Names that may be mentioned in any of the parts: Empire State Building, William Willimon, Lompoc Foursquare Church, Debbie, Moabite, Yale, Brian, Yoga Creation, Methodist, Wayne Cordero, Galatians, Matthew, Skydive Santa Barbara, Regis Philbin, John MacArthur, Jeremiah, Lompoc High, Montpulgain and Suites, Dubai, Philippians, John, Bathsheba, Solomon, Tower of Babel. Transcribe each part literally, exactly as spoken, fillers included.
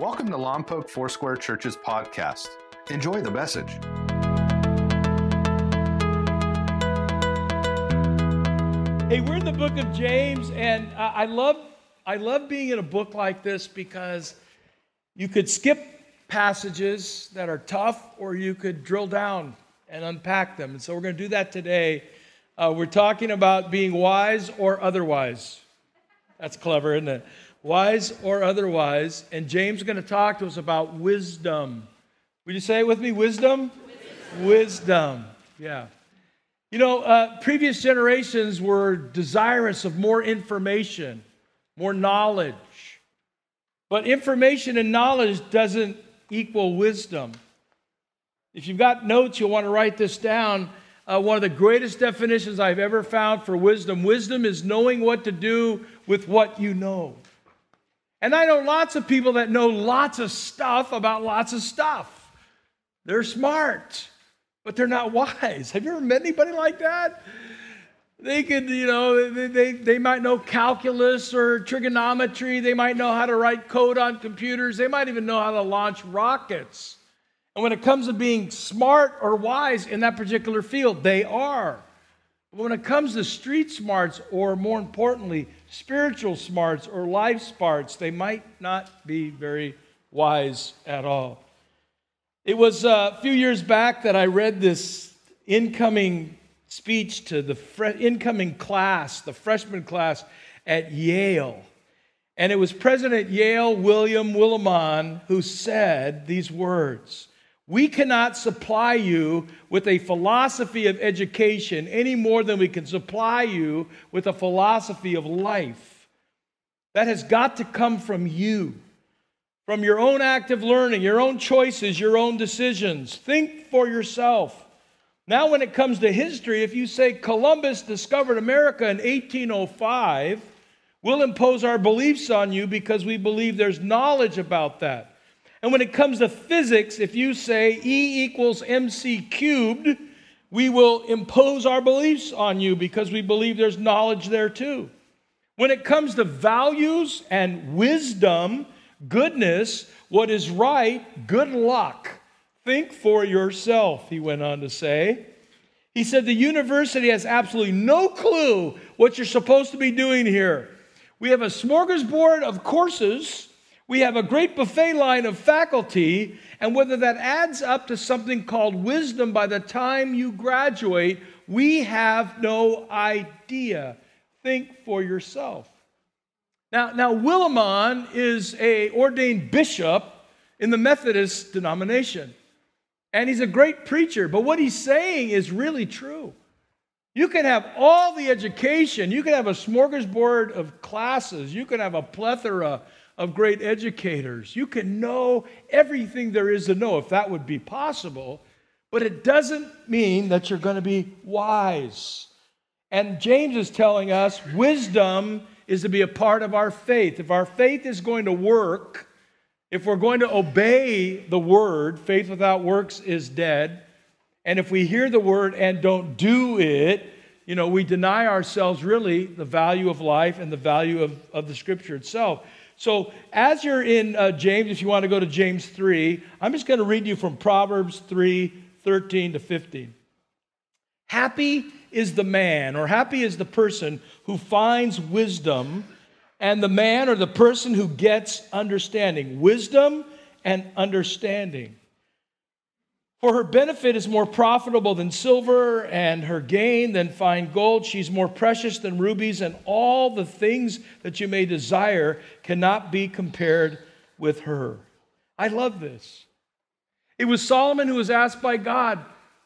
Welcome to Lompoc Foursquare Church's podcast. Enjoy the message. Hey, we're in the book of James, and I love I love being in a book like this because you could skip passages that are tough, or you could drill down and unpack them. And so we're going to do that today. Uh, we're talking about being wise or otherwise. That's clever, isn't it? Wise or otherwise, and James is going to talk to us about wisdom. Would you say it with me? Wisdom? Wisdom. Wisdom. Yeah. You know, uh, previous generations were desirous of more information, more knowledge. But information and knowledge doesn't equal wisdom. If you've got notes, you'll want to write this down. Uh, one of the greatest definitions I've ever found for wisdom. Wisdom is knowing what to do with what you know. And I know lots of people that know lots of stuff about lots of stuff. They're smart, but they're not wise. Have you ever met anybody like that? They could, you know, they, they, they might know calculus or trigonometry. They might know how to write code on computers. They might even know how to launch rockets. And when it comes to being smart or wise in that particular field, they are. But when it comes to street smarts, or more importantly, spiritual smarts or life smarts, they might not be very wise at all. It was a few years back that I read this incoming speech to the fre- incoming class, the freshman class at Yale. And it was President Yale, William Willimon, who said these words: "We cannot supply you with a philosophy of education any more than we can supply you with a philosophy of life. That has got to come from you, from your own active learning, your own choices, your own decisions. Think for yourself." Now, when it comes to history, if you say Columbus discovered America in eighteen oh five, we'll impose our beliefs on you because we believe there's knowledge about that. And when it comes to physics, if you say E equals M C cubed, we will impose our beliefs on you because we believe there's knowledge there too. When it comes to values and wisdom, goodness, what is right, good luck. Think for yourself, he went on to say. He said, the university has absolutely no clue what you're supposed to be doing here. We have a smorgasbord of courses. We have a great buffet line of faculty, and whether that adds up to something called wisdom by the time you graduate, we have no idea. Think for yourself. Now, now Willimon is an ordained bishop in the Methodist denomination, and he's a great preacher, but what he's saying is really true. You can have all the education. You can have a smorgasbord of classes. You can have a plethora of great educators. You can know everything there is to know, if that would be possible, but it doesn't mean that you're going to be wise. And James is telling us wisdom is to be a part of our faith. If our faith is going to work, if we're going to obey the word, faith without works is dead. And if we hear the word and don't do it, you know, we deny ourselves really the value of life and the value of, of the scripture itself. So as you're in uh, James, if you want to go to James three, I'm just going to read you from Proverbs three, thirteen to fifteen. Happy is the man, or happy is the person who finds wisdom, and the man or the person who gets understanding. Wisdom and understanding. For her benefit is more profitable than silver, and her gain than fine gold. She's more precious than rubies, and all the things that you may desire cannot be compared with her. I love this. It was Solomon who was asked by God,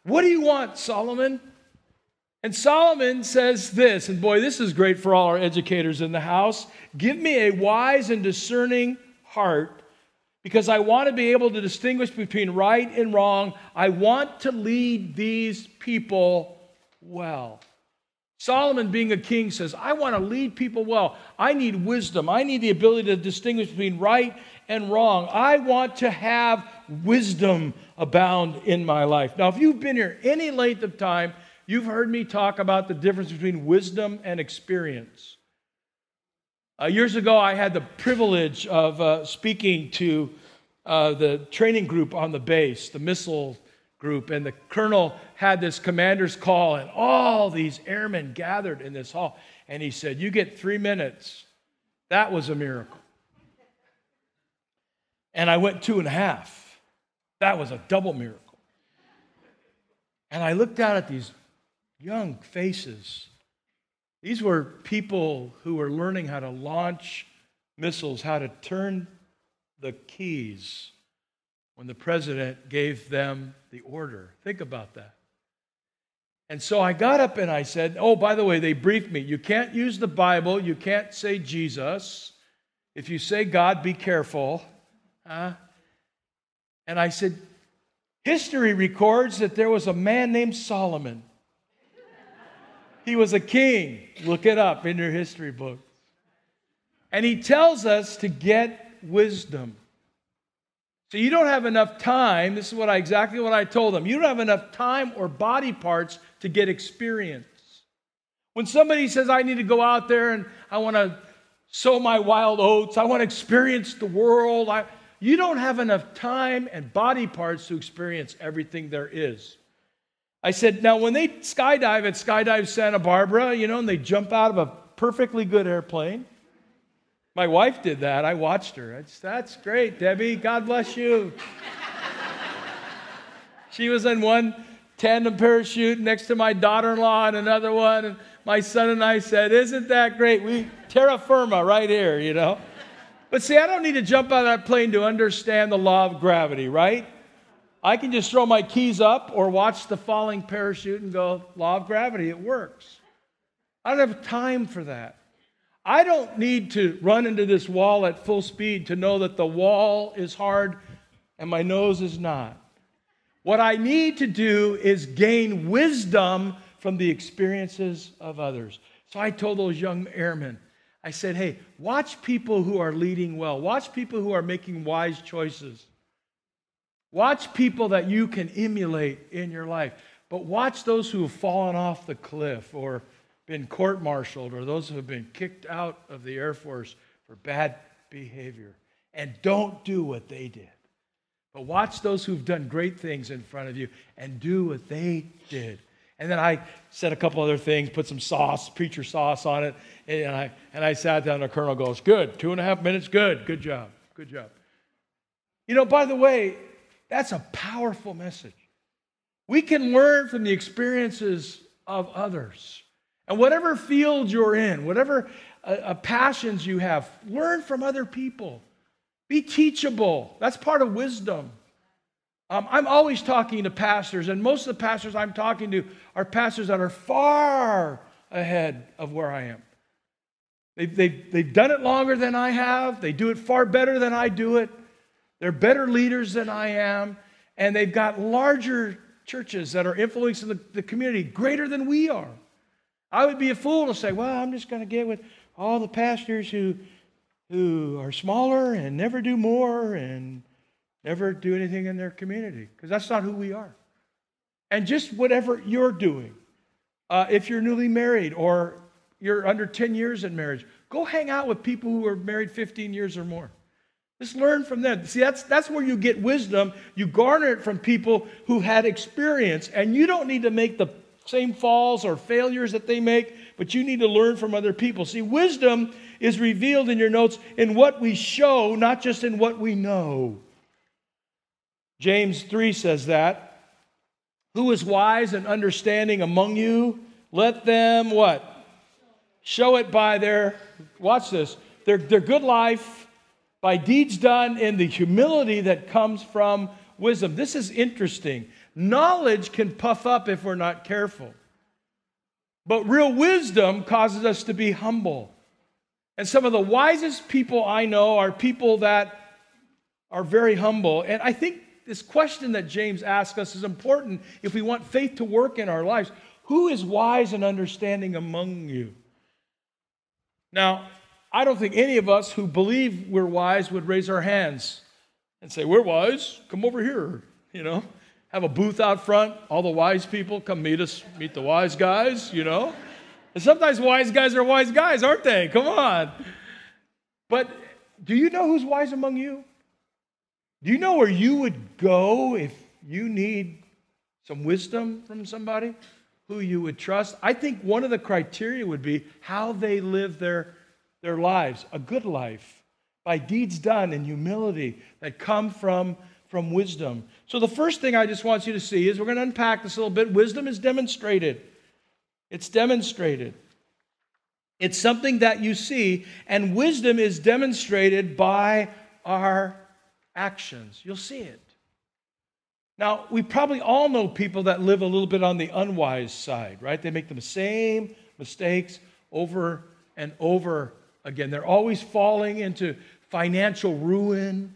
"What do you want, Solomon?" And Solomon says this, and boy, this is great for all our educators in the house. "Give me a wise and discerning heart, because I want to be able to distinguish between right and wrong. I want to lead these people well." Solomon, being a king, says, I want to lead people well. I need wisdom. I need the ability to distinguish between right and wrong. I want to have wisdom abound in my life. Now, if you've been here any length of time, you've heard me talk about the difference between wisdom and experience. Uh, years ago, I had the privilege of uh, speaking to uh, the training group on the base, the missile group, and the colonel had this commander's call, and all these airmen gathered in this hall, and he said, you get three minutes. That was a miracle. And I went two and a half. That was a double miracle. And I looked out at these young faces. These were people who were learning how to launch missiles, how to turn the keys when the president gave them the order. Think about that. And so I got up and I said, oh, by the way, they briefed me. You can't use the Bible. You can't say Jesus. If you say God, be careful. Huh? And I said, history records that there was a man named Solomon. He was a king. Look it up in your history book. And he tells us to get wisdom. So you don't have enough time. This is what I, exactly what I told them. You don't have enough time or body parts to get experience. When somebody says, I need to go out there and I want to sow my wild oats, I want to experience the world, I, you don't have enough time and body parts to experience everything there is. I said, now when they skydive at Skydive Santa Barbara, you know, and they jump out of a perfectly good airplane. My wife did that. I watched her. I just, that's great, Debbie. God bless you. She was in one tandem parachute next to my daughter-in-law and another one. And my son and I said, isn't that great? We terra firma right here, you know. But see, I don't need to jump out of that plane to understand the law of gravity, right? I can just throw my keys up or watch the falling parachute and go, law of gravity, it works. I don't have time for that. I don't need to run into this wall at full speed to know that the wall is hard and my nose is not. What I need to do is gain wisdom from the experiences of others. So I told those young airmen, I said, hey, watch people who are leading well. Watch people who are making wise choices. Watch people that you can emulate in your life, but watch those who have fallen off the cliff or been court-martialed or those who have been kicked out of the Air Force for bad behavior. And don't do what they did. But watch those who've done great things in front of you and do what they did. And then I said a couple other things, put some sauce, preacher sauce on it, and I and I sat down and the colonel goes, good, two and a half minutes, good, good job, good job. You know, by the way, that's a powerful message. We can learn from the experiences of others. And whatever field you're in, whatever uh, uh, passions you have, learn from other people. Be teachable. That's part of wisdom. Um, I'm always talking to pastors, and most of the pastors I'm talking to are pastors that are far ahead of where I am. They've, they've, they've done it longer than I have. They do it far better than I do it. They're better leaders than I am, and they've got larger churches that are influencing the, the community greater than we are. I would be a fool to say, well, I'm just going to get with all the pastors who, who are smaller and never do more and never do anything in their community, because that's not who we are. And just whatever you're doing, uh, if you're newly married or you're under ten years in marriage, go hang out with people who are married fifteen years or more. Just learn from them. See, that's that's where you get wisdom. You garner it from people who had experience, and you don't need to make the same falls or failures that they make, but you need to learn from other people. See, wisdom is revealed in your notes in what we show, not just in what we know. James three says that. Who is wise and understanding among you? Let them what? Show it by their, watch this, their, their good life, by deeds done in the humility that comes from wisdom. This is interesting. Knowledge can puff up if we're not careful. But real wisdom causes us to be humble. And some of the wisest people I know are people that are very humble. And I think this question that James asks us is important if we want faith to work in our lives. Who is wise and understanding among you? Now, I don't think any of us who believe we're wise would raise our hands and say, we're wise, come over here, you know. Have a booth out front, all the wise people, come meet us, meet the wise guys, you know. And sometimes wise guys are wise guys, aren't they? Come on. But do you know who's wise among you? Do you know where you would go if you need some wisdom from somebody? Who you would trust? I think one of the criteria would be how they live their, their lives, a good life, by deeds done in humility that come from, from wisdom. So the first thing I just want you to see is we're going to unpack this a little bit. Wisdom is demonstrated. It's demonstrated. It's something that you see, and wisdom is demonstrated by our actions. You'll see it. Now, we probably all know people that live a little bit on the unwise side, right? They make the same mistakes over and over again. They're always falling into financial ruin,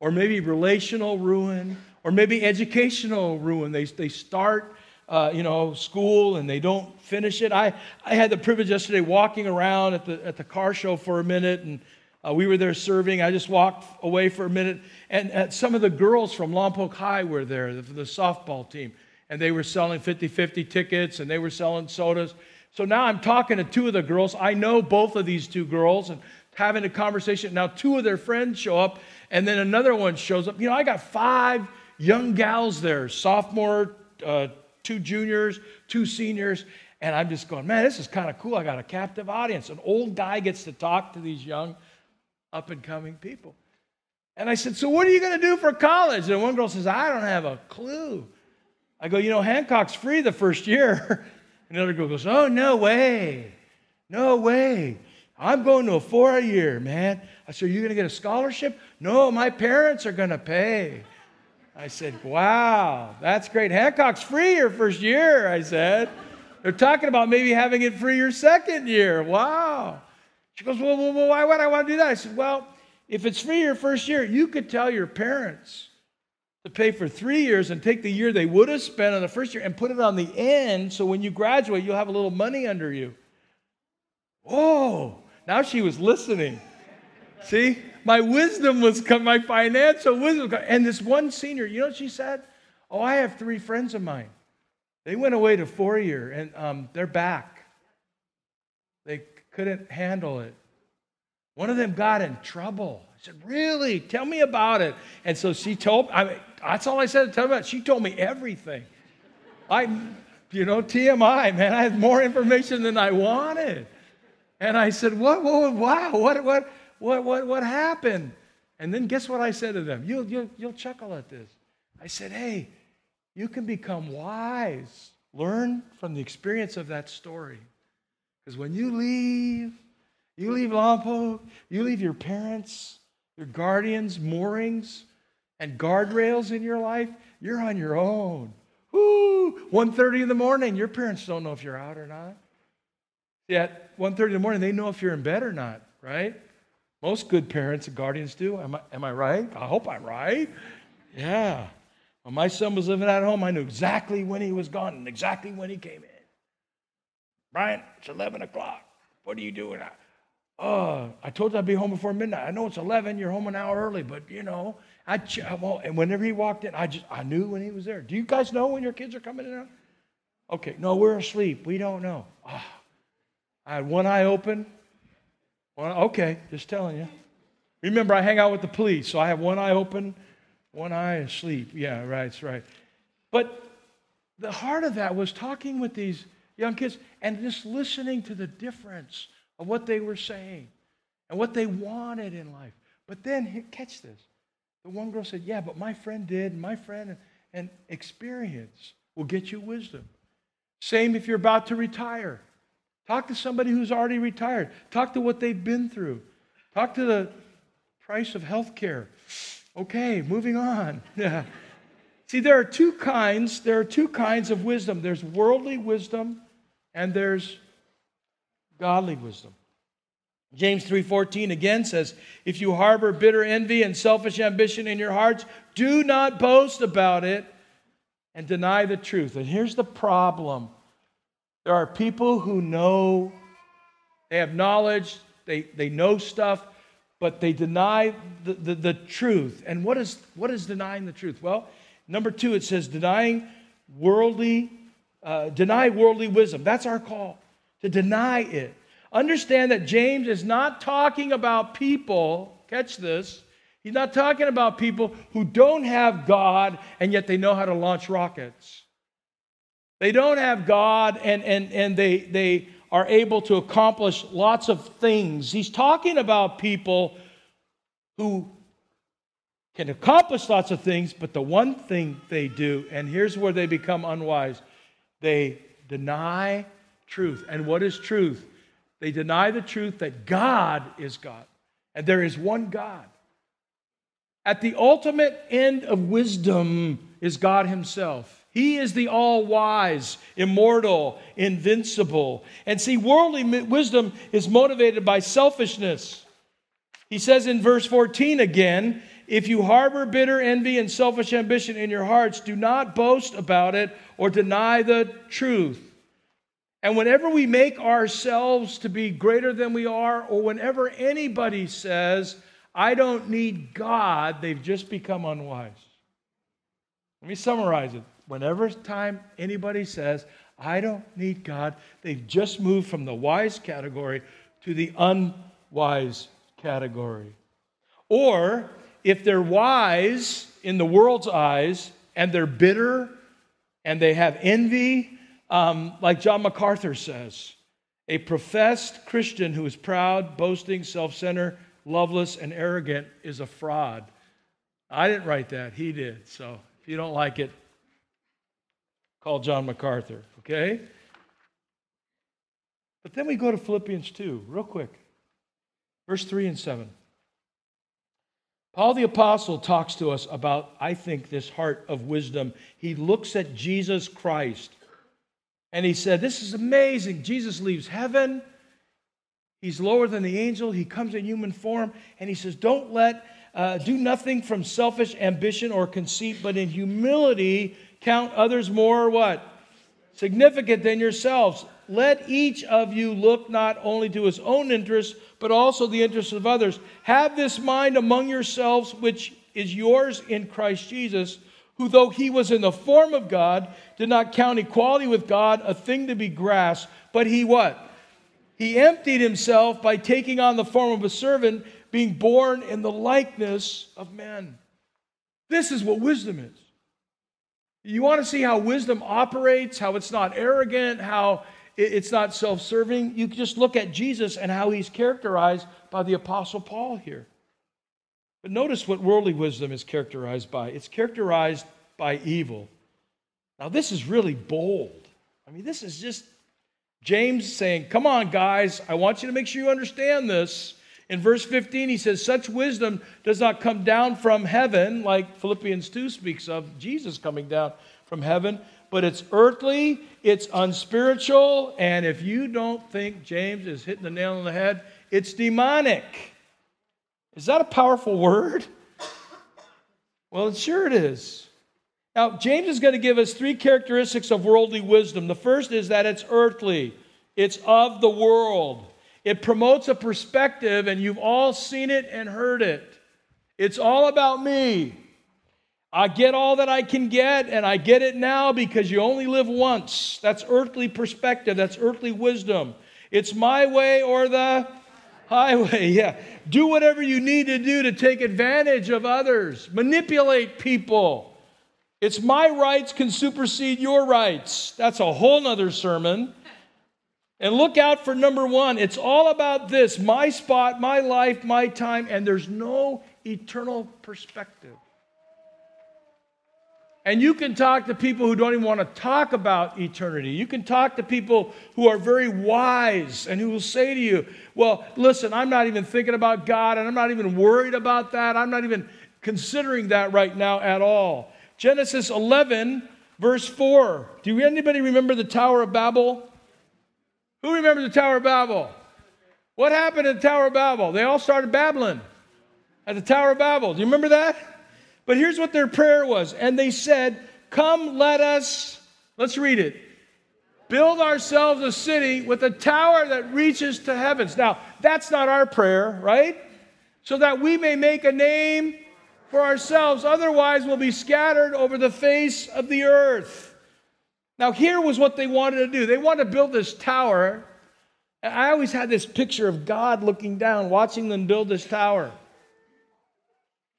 or maybe relational ruin, or maybe educational ruin. They, they start, uh, you know, school and they don't finish it. I, I had the privilege yesterday walking around at the at the car show for a minute, and Uh, we were there serving. I just walked away for a minute, and uh, some of the girls from Lompoc High were there, the, the softball team, and they were selling fifty-fifty tickets, and they were selling sodas. So now I'm talking to two of the girls. I know both of these two girls, and having a conversation. Now two of their friends show up, and then another one shows up. You know, I got five young gals there, sophomore, uh, two juniors, two seniors, and I'm just going, man, this is kind of cool. I got a captive audience. An old guy gets to talk to these young up-and-coming people. And I said, so what are you going to do for college? And one girl says, I don't have a clue. I go, you know, Hancock's free the first year. And another girl goes, oh, no way. No way. I'm going to a four-year, man. I said, are you going to get a scholarship? No, my parents are going to pay. I said, wow, that's great. Hancock's free your first year, I said. They're talking about maybe having it free your second year. Wow. She goes, well, well, well, why would I want to do that? I said, well, if it's free your first year, you could tell your parents to pay for three years and take the year they would have spent on the first year and put it on the end, so when you graduate, you'll have a little money under you. Oh, now she was listening. See, my wisdom was coming, my financial wisdom. And this one senior, you know what she said? Oh, I have three friends of mine. They went away to four-year, and um, they're back. They couldn't handle it. One of them got in trouble. I said, really? Tell me about it. And so she told, I mean, that's all I said to tell her about it. She told me everything. I, you know, T M I, man, I had more information than I wanted. And I said, what, what, wow, what, what, what, what, what happened? And then guess what I said to them? You'll, you'll, you'll chuckle at this. I said, hey, you can become wise. Learn from the experience of that story. Because when you leave, you leave Lompoc, you leave your parents, your guardians, moorings, and guardrails in your life, you're on your own. Woo! one thirty in the morning, your parents don't know if you're out or not. Yet, one thirty in the morning, they know if you're in bed or not, right? Most good parents and guardians do. Am I, am I right? I hope I'm right. Yeah. When my son was living at home, I knew exactly when he was gone and exactly when he came in. Brian, it's eleven o'clock. What are you doing? I, uh, I told you I'd be home before midnight. I know it's eleven. You're home an hour early, but, you know. I ch- and whenever he walked in, I just I knew when he was there. Do you guys know when your kids are coming in? Okay, no, we're asleep. We don't know. Oh, I had one eye open. One, okay, just telling you. Remember, I hang out with the police, so I have one eye open, one eye asleep. Yeah, right, that's right. But the heart of that was talking with these young kids, and just listening to the difference of what they were saying and what they wanted in life. But then, catch this, the one girl said, yeah, but my friend did, and my friend, and experience will get you wisdom. Same if you're about to retire. Talk to somebody who's already retired. Talk to what they've been through. Talk to the price of health care. Okay, moving on. See, there are two kinds, there are two kinds of wisdom. There's worldly wisdom, and there's godly wisdom. James three fourteen again says, if you harbor bitter envy and selfish ambition in your hearts, do not boast about it and deny the truth. And here's the problem. There are people who know, they have knowledge, they, they know stuff, but they deny the, the, the truth. And what is what is denying the truth? Well, number two, it says denying worldly Uh, deny worldly wisdom. That's our call, to deny it. Understand that James is not talking about people, catch this, He's not talking about people who don't have God and yet they know how to launch rockets. They don't have God and, and, and they, they are able to accomplish lots of things. He's talking about people who can accomplish lots of things, but the one thing they do, and here's where they become unwise, they deny truth. And what is truth? They deny the truth that God is God, and there is one God. At the ultimate end of wisdom is God himself. He is the all-wise, immortal, invincible. And see, worldly wisdom is motivated by selfishness. He says in verse fourteen again, if you harbor bitter envy and selfish ambition in your hearts, do not boast about it or deny the truth. And whenever we make ourselves to be greater than we are, or whenever anybody says, I don't need God, they've just become unwise. Let me summarize it. Whenever time anybody says, I don't need God, they've just moved from the wise category to the unwise category. Or if they're wise in the world's eyes and they're bitter and they have envy, um, like John MacArthur says, a professed Christian who is proud, boasting, self-centered, loveless, and arrogant is a fraud. I didn't write that. He did. So if you don't like it, call John MacArthur, okay? But then we go to Philippians two, real quick. Verse three and seven. Paul the Apostle talks to us about, I think, this heart of wisdom. He looks at Jesus Christ, and he said, this is amazing. Jesus leaves heaven. He's lower than the angel. He comes in human form, and he says, don't let, uh, do nothing from selfish ambition or conceit, but in humility count others more, what? Significant than yourselves. Let each of you look not only to his own interests, but also the interests of others. Have this mind among yourselves, which is yours in Christ Jesus, who though he was in the form of God, did not count equality with God a thing to be grasped, but he what? He emptied himself by taking on the form of a servant, being born in the likeness of men. This is what wisdom is. You want to see how wisdom operates, how it's not arrogant, how it's not self-serving. You just look at Jesus and how he's characterized by the Apostle Paul here. But notice what worldly wisdom is characterized by. It's characterized by evil. Now, this is really bold. I mean, this is just James saying, come on, guys, I want you to make sure you understand this. In verse fifteen, he says, such wisdom does not come down from heaven, like Philippians two speaks of Jesus coming down from heaven, but it's earthly, it's unspiritual, and if you don't think James is hitting the nail on the head, it's demonic. Is that a powerful word? Well, sure it is. Now, James is going to give us three characteristics of worldly wisdom. The first is that it's earthly. It's of the world. It promotes a perspective, and you've all seen it and heard it. It's all about me. I get all that I can get, and I get it now because you only live once. That's earthly perspective. That's earthly wisdom. It's my way or the highway. Yeah. Do whatever you need to do to take advantage of others. Manipulate people. It's my rights can supersede your rights. That's a whole nother sermon. And look out for number one. It's all about this, my spot, my life, my time, and there's no eternal perspective. And you can talk to people who don't even want to talk about eternity. You can talk to people who are very wise and who will say to you, well, listen, I'm not even thinking about God, and I'm not even worried about that. I'm not even considering that right now at all. Genesis eleven, verse four. Do anybody remember the Tower of Babel? Who remembers the Tower of Babel? What happened at the Tower of Babel? They all started babbling at the Tower of Babel. Do you remember that? But here's what their prayer was. And they said, come, let us, let's read it, build ourselves a city with a tower that reaches to heavens. Now, that's not our prayer, right? So that we may make a name for ourselves. Otherwise, we'll be scattered over the face of the earth. Now, here was what they wanted to do. They wanted to build this tower. And I always had this picture of God looking down, watching them build this tower.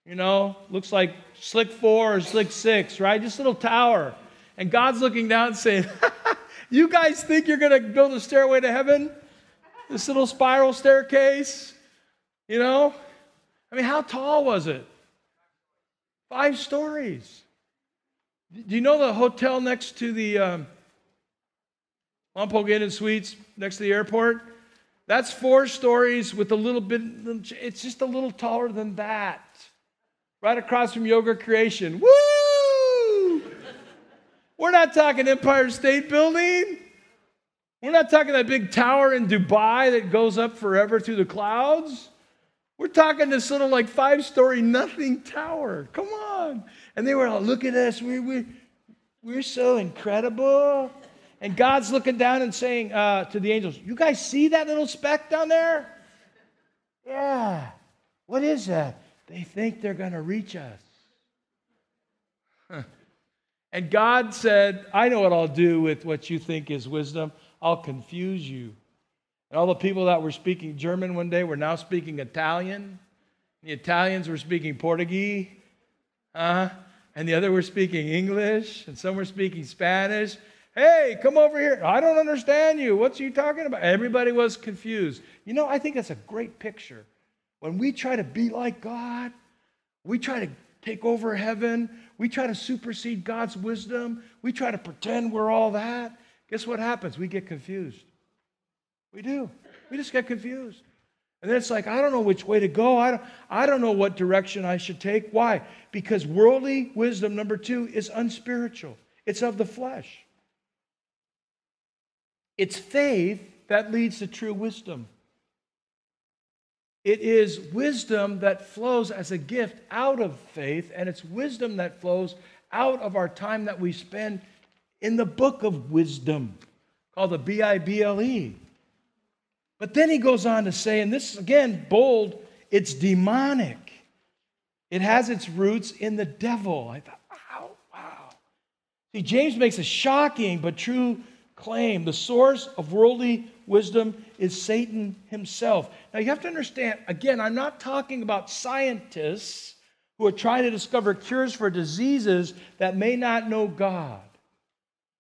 You know, looks like slick four or slick six, right? Just a little tower. And God's looking down and saying, you guys think you're going to build a stairway to heaven? This little spiral staircase, you know? I mean, how tall was it? Five stories. Do you know the hotel next to the um, Montpulgain and Suites next to the airport? That's four stories with a little bit, it's just a little taller than that. Right across from Yoga Creation. Woo! We're not talking Empire State Building. We're not talking that big tower in Dubai that goes up forever through the clouds. We're talking this little like five-story nothing tower. Come on. And they were all, look at us. We, we, we're so incredible. And God's looking down and saying uh, to the angels, you guys see that little speck down there? Yeah. What is that? They think they're going to reach us. Huh. And God said, I know what I'll do with what you think is wisdom. I'll confuse you. And all the people that were speaking German one day were now speaking Italian. The Italians were speaking Portuguese. Uh, and the other were speaking English. And some were speaking Spanish. Hey, come over here. I don't understand you. What are you talking about? Everybody was confused. You know, I think that's a great picture. When we try to be like God, we try to take over heaven. We try to supersede God's wisdom. We try to pretend we're all that. Guess what happens? We get confused. We do. We just get confused. And then it's like, I don't know which way to go. I don't, I don't know what direction I should take. Why? Because worldly wisdom, number two, is unspiritual. It's of the flesh. It's faith that leads to true wisdom. It is wisdom that flows as a gift out of faith, and it's wisdom that flows out of our time that we spend in the book of wisdom, called the B I B L E. But then he goes on to say, and this is, again, bold, it's demonic. It has its roots in the devil. I thought, wow, wow. See, James makes a shocking but true claim. The source of worldly wisdom is Satan himself. Now, you have to understand, again, I'm not talking about scientists who are trying to discover cures for diseases that may not know God.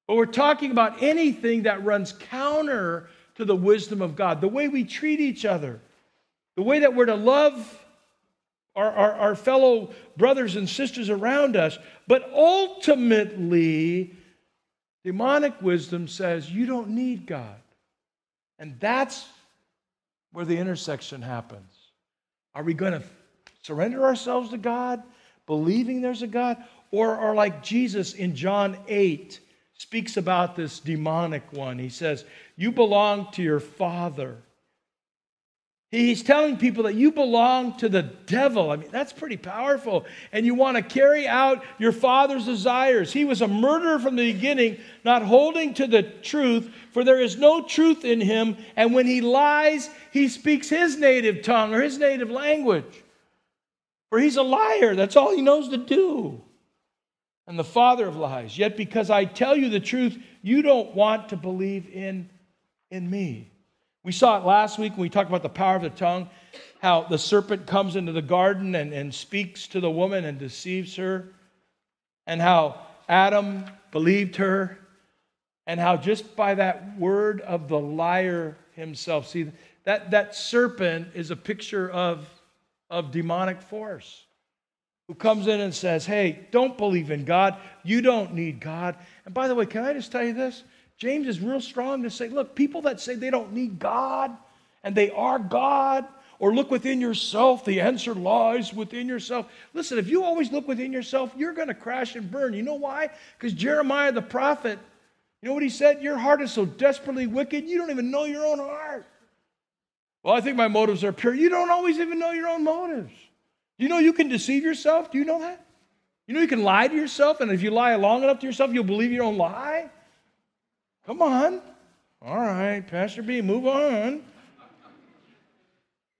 But we're talking about anything that runs counter to the wisdom of God, the way we treat each other, the way that we're to love our, our, our fellow brothers and sisters around us. But ultimately, demonic wisdom says you don't need God. And that's where the intersection happens. Are we going to surrender ourselves to God, believing there's a God? Or are like Jesus in John eight speaks about this demonic one. He says, you belong to your father. He's telling people that you belong to the devil. I mean, that's pretty powerful. And you want to carry out your father's desires. He was a murderer from the beginning, not holding to the truth, for there is no truth in him. And when he lies, he speaks his native tongue or his native language. For he's a liar. That's all he knows to do. And the father of lies. Yet because I tell you the truth, you don't want to believe in, in me. We saw it last week when we talked about the power of the tongue, how the serpent comes into the garden and, and speaks to the woman and deceives her, and how Adam believed her, and how just by that word of the liar himself. See, that, that serpent is a picture of, of demonic force who comes in and says, hey, don't believe in God. You don't need God. And by the way, can I just tell you this? James is real strong to say, look, people that say they don't need God and they are God, or look within yourself, the answer lies within yourself. Listen, if you always look within yourself, you're going to crash and burn. You know why? Because Jeremiah the prophet, you know what he said? Your heart is so desperately wicked, you don't even know your own heart. Well, I think my motives are pure. You don't always even know your own motives. You know you can deceive yourself? Do you know that? You know you can lie to yourself, and if you lie long enough to yourself, you'll believe your own lie? Come on. All right, Pastor B, move on.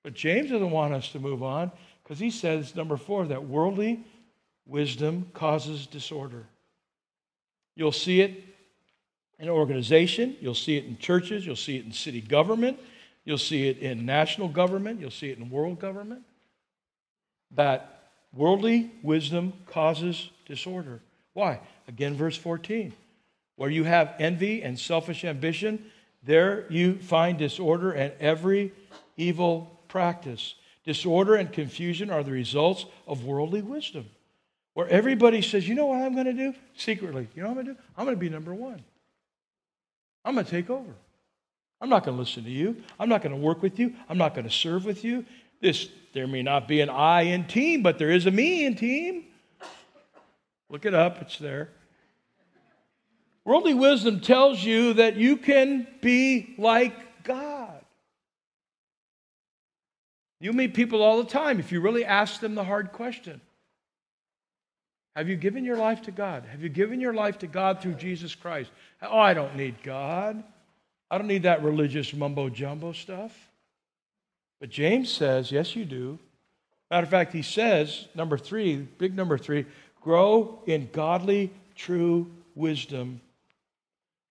But James doesn't want us to move on because he says, number four, that worldly wisdom causes disorder. You'll see it in organization. You'll see it in churches. You'll see it in city government. You'll see it in national government. You'll see it in world government. That Worldly wisdom causes disorder. Why? Again, verse fourteen. Where you have envy and selfish ambition, there you find disorder and every evil practice. Disorder and confusion are the results of worldly wisdom. Where everybody says, you know what I'm going to do? Secretly, you know what I'm going to do? I'm going to be number one. I'm going to take over. I'm not going to listen to you. I'm not going to work with you. I'm not going to serve with you. This, there may not be an I in team, but there is a me in team. Look it up. It's there. Worldly wisdom tells you that you can be like God. You meet people all the time if you really ask them the hard question. Have you given your life to God? Have you given your life to God through Jesus Christ? Oh, I don't need God. I don't need that religious mumbo-jumbo stuff. But James says, yes, you do. Matter of fact, he says, number three, big number three, grow in godly, true wisdom.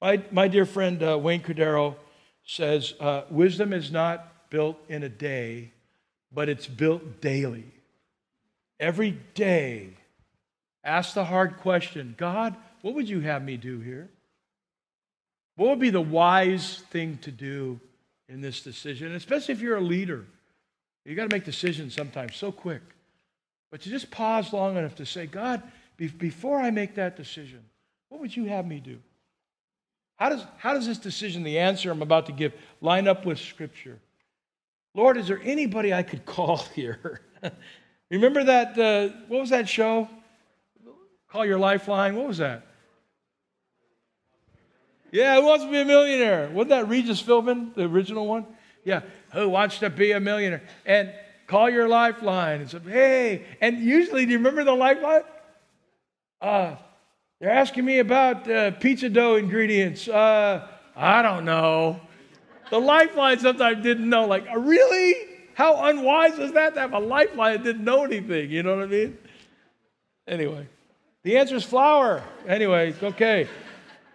My, my dear friend uh, Wayne Cordero says, uh, wisdom is not built in a day, but it's built daily. Every day, ask the hard question, God, what would you have me do here? What would be the wise thing to do in this decision? Especially if you're a leader. You've got to make decisions sometimes so quick. But you just pause long enough to say, God, before I make that decision, what would you have me do? How does, how does this decision, the answer I'm about to give, line up with Scripture? Lord, is there anybody I could call here? Remember that, uh, what was that show? Call Your Lifeline. What was that? Yeah, Who Wants to Be a Millionaire? Wasn't that Regis Philbin, the original one? Yeah, Who Wants to Be a Millionaire? And Call Your Lifeline. And say, hey, and usually, do you remember the lifeline? Uh, they're asking me about uh, pizza dough ingredients. Uh, I don't know. The lifeline sometimes didn't know. Like, really? How unwise is that to have a lifeline that didn't know anything? You know what I mean? Anyway, the answer is flour. Anyway, okay.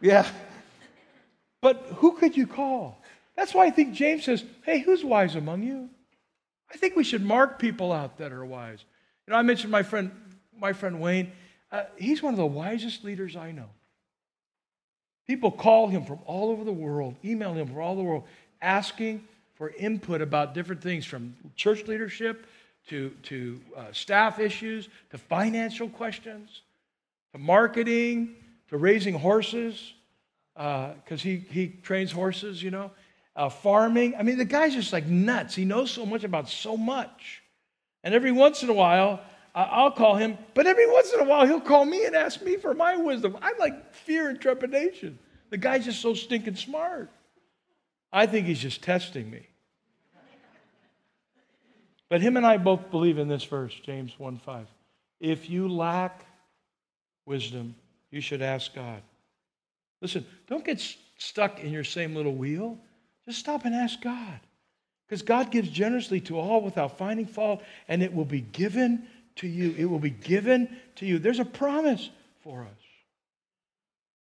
Yeah. But who could you call? That's why I think James says, hey, who's wise among you? I think we should mark people out that are wise. You know, I mentioned my friend, my friend Wayne. Uh, he's one of the wisest leaders I know. People call him from all over the world, email him from all over the world, asking for input about different things from church leadership to, to uh, staff issues, to financial questions, to marketing, to raising horses. Because uh, he, he trains horses, you know, uh, farming. I mean, the guy's just like nuts. He knows so much about so much. And every once in a while, uh, I'll call him, but every once in a while, he'll call me and ask me for my wisdom. I'm like fear and trepidation. The guy's just so stinking smart. I think he's just testing me. But him and I both believe in this verse, James one five. If you lack wisdom, you should ask God. Listen, don't get st- stuck in your same little wheel. Just stop and ask God. Because God gives generously to all without finding fault, and it will be given to you. It will be given to you. There's a promise for us.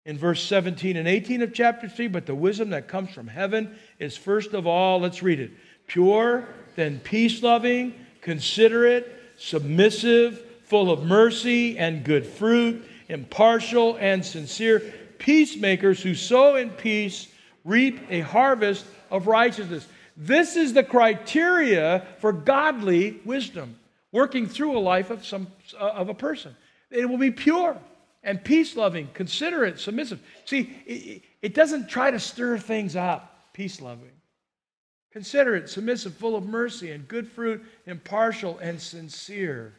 In verse seventeen and eighteen of chapter three, but the wisdom that comes from heaven is first of all, let's read it, pure, then peace-loving, considerate, submissive, full of mercy and good fruit, impartial and sincere. Peacemakers who sow in peace reap a harvest of righteousness. This is the criteria for godly wisdom, working through a life of some uh, of a person. It will be pure and peace-loving, considerate, submissive. See, it, it doesn't try to stir things up, peace-loving. Considerate, submissive, full of mercy and good fruit, impartial and sincere.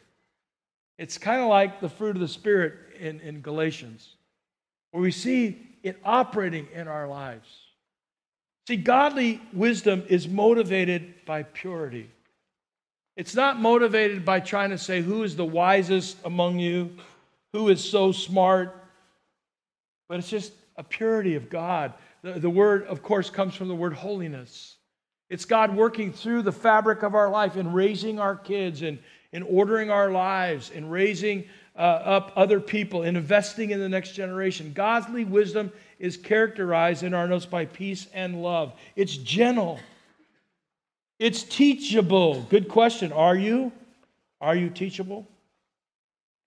It's kind of like the fruit of the Spirit in, in Galatians, where we see it operating in our lives. See, godly wisdom is motivated by purity. It's not motivated by trying to say, who is the wisest among you? Who is so smart? But it's just a purity of God. The, the word, of course, comes from the word holiness. It's God working through the fabric of our life and raising our kids and in ordering our lives, in raising Uh, up other people, in investing in the next generation. Godly wisdom is characterized in our notes by peace and love. It's gentle. It's teachable. Good question. Are you? Are you teachable?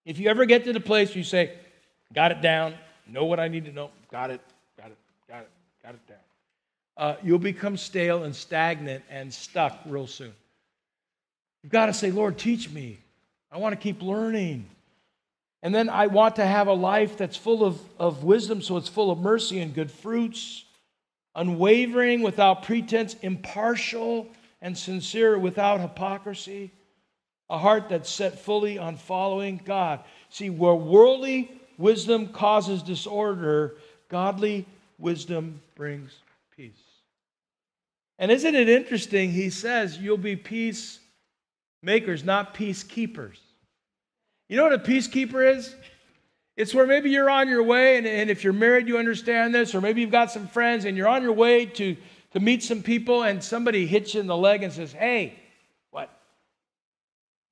If you ever get to the place where you say, got it down, know what I need to know, got it, got it, got it, got it down, uh, you'll become stale and stagnant and stuck real soon. You've got to say, Lord, teach me. I want to keep learning. And then I want to have a life that's full of, of wisdom, so it's full of mercy and good fruits, unwavering, without pretense, impartial and sincere, without hypocrisy, a heart that's set fully on following God. See, where worldly wisdom causes disorder, godly wisdom brings peace. And isn't it interesting? He says you'll be peacemakers, not peacekeepers. You know what a peacekeeper is? It's where maybe you're on your way, and, and if you're married, you understand this, or maybe you've got some friends, and you're on your way to, to meet some people, and somebody hits you in the leg and says, hey, what?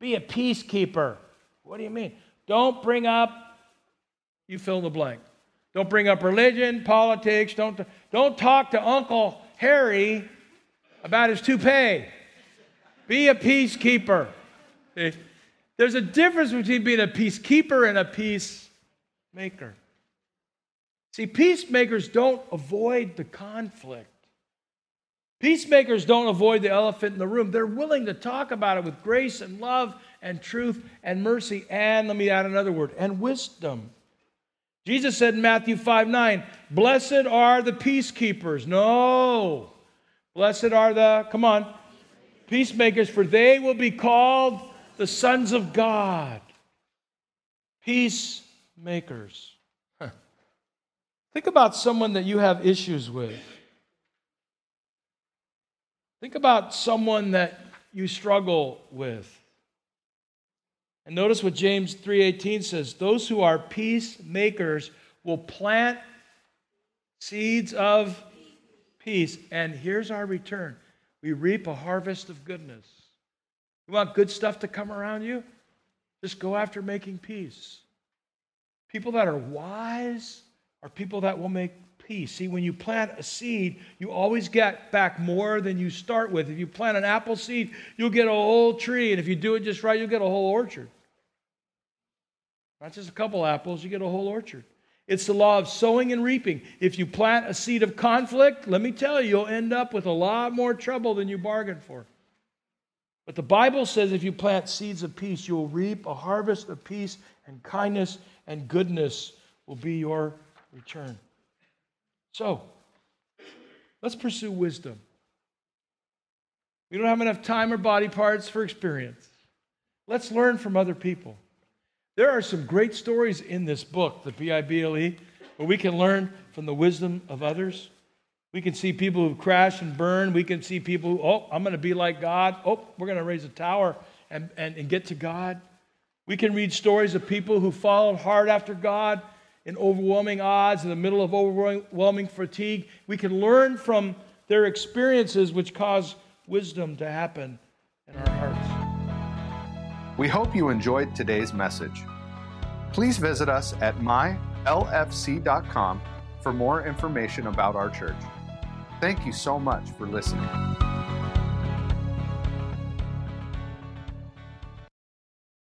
Be a peacekeeper. What do you mean? Don't bring up, you fill in the blank. Don't bring up religion, politics. Don't, don't talk to Uncle Harry about his toupee. Be a peacekeeper. See? There's a difference between being a peacekeeper and a peacemaker. See, peacemakers don't avoid the conflict. Peacemakers don't avoid the elephant in the room. They're willing to talk about it with grace and love and truth and mercy and, let me add another word, and wisdom. Jesus said in Matthew five nine, blessed are the peacekeepers. No. Blessed are the, come on, peacemakers, for they will be called the sons of God, peacemakers. Huh. Think about someone that you have issues with. Think about someone that you struggle with. And notice what James three eighteen says, those who are peacemakers will plant seeds of peace. And here's our return. We reap a harvest of goodness. You want good stuff to come around you? Just go after making peace. People that are wise are people that will make peace. See, when you plant a seed, you always get back more than you start with. If you plant an apple seed, you'll get a whole tree. And if you do it just right, you'll get a whole orchard. Not just a couple apples, you get a whole orchard. It's the law of sowing and reaping. If you plant a seed of conflict, let me tell you, you'll end up with a lot more trouble than you bargained for. But the Bible says if you plant seeds of peace, you'll reap a harvest of peace, and kindness and goodness will be your return. So, let's pursue wisdom. We don't have enough time or body parts for experience. Let's learn from other people. There are some great stories in this book, the B I B L E, where we can learn from the wisdom of others. We can see people who crash and burn. We can see people who, oh, I'm going to be like God. Oh, we're going to raise a tower and, and, and get to God. We can read stories of people who followed hard after God in overwhelming odds, in the middle of overwhelming fatigue. We can learn from their experiences, which cause wisdom to happen in our hearts. We hope you enjoyed today's message. Please visit us at my l f c dot com for more information about our church. Thank you so much for listening.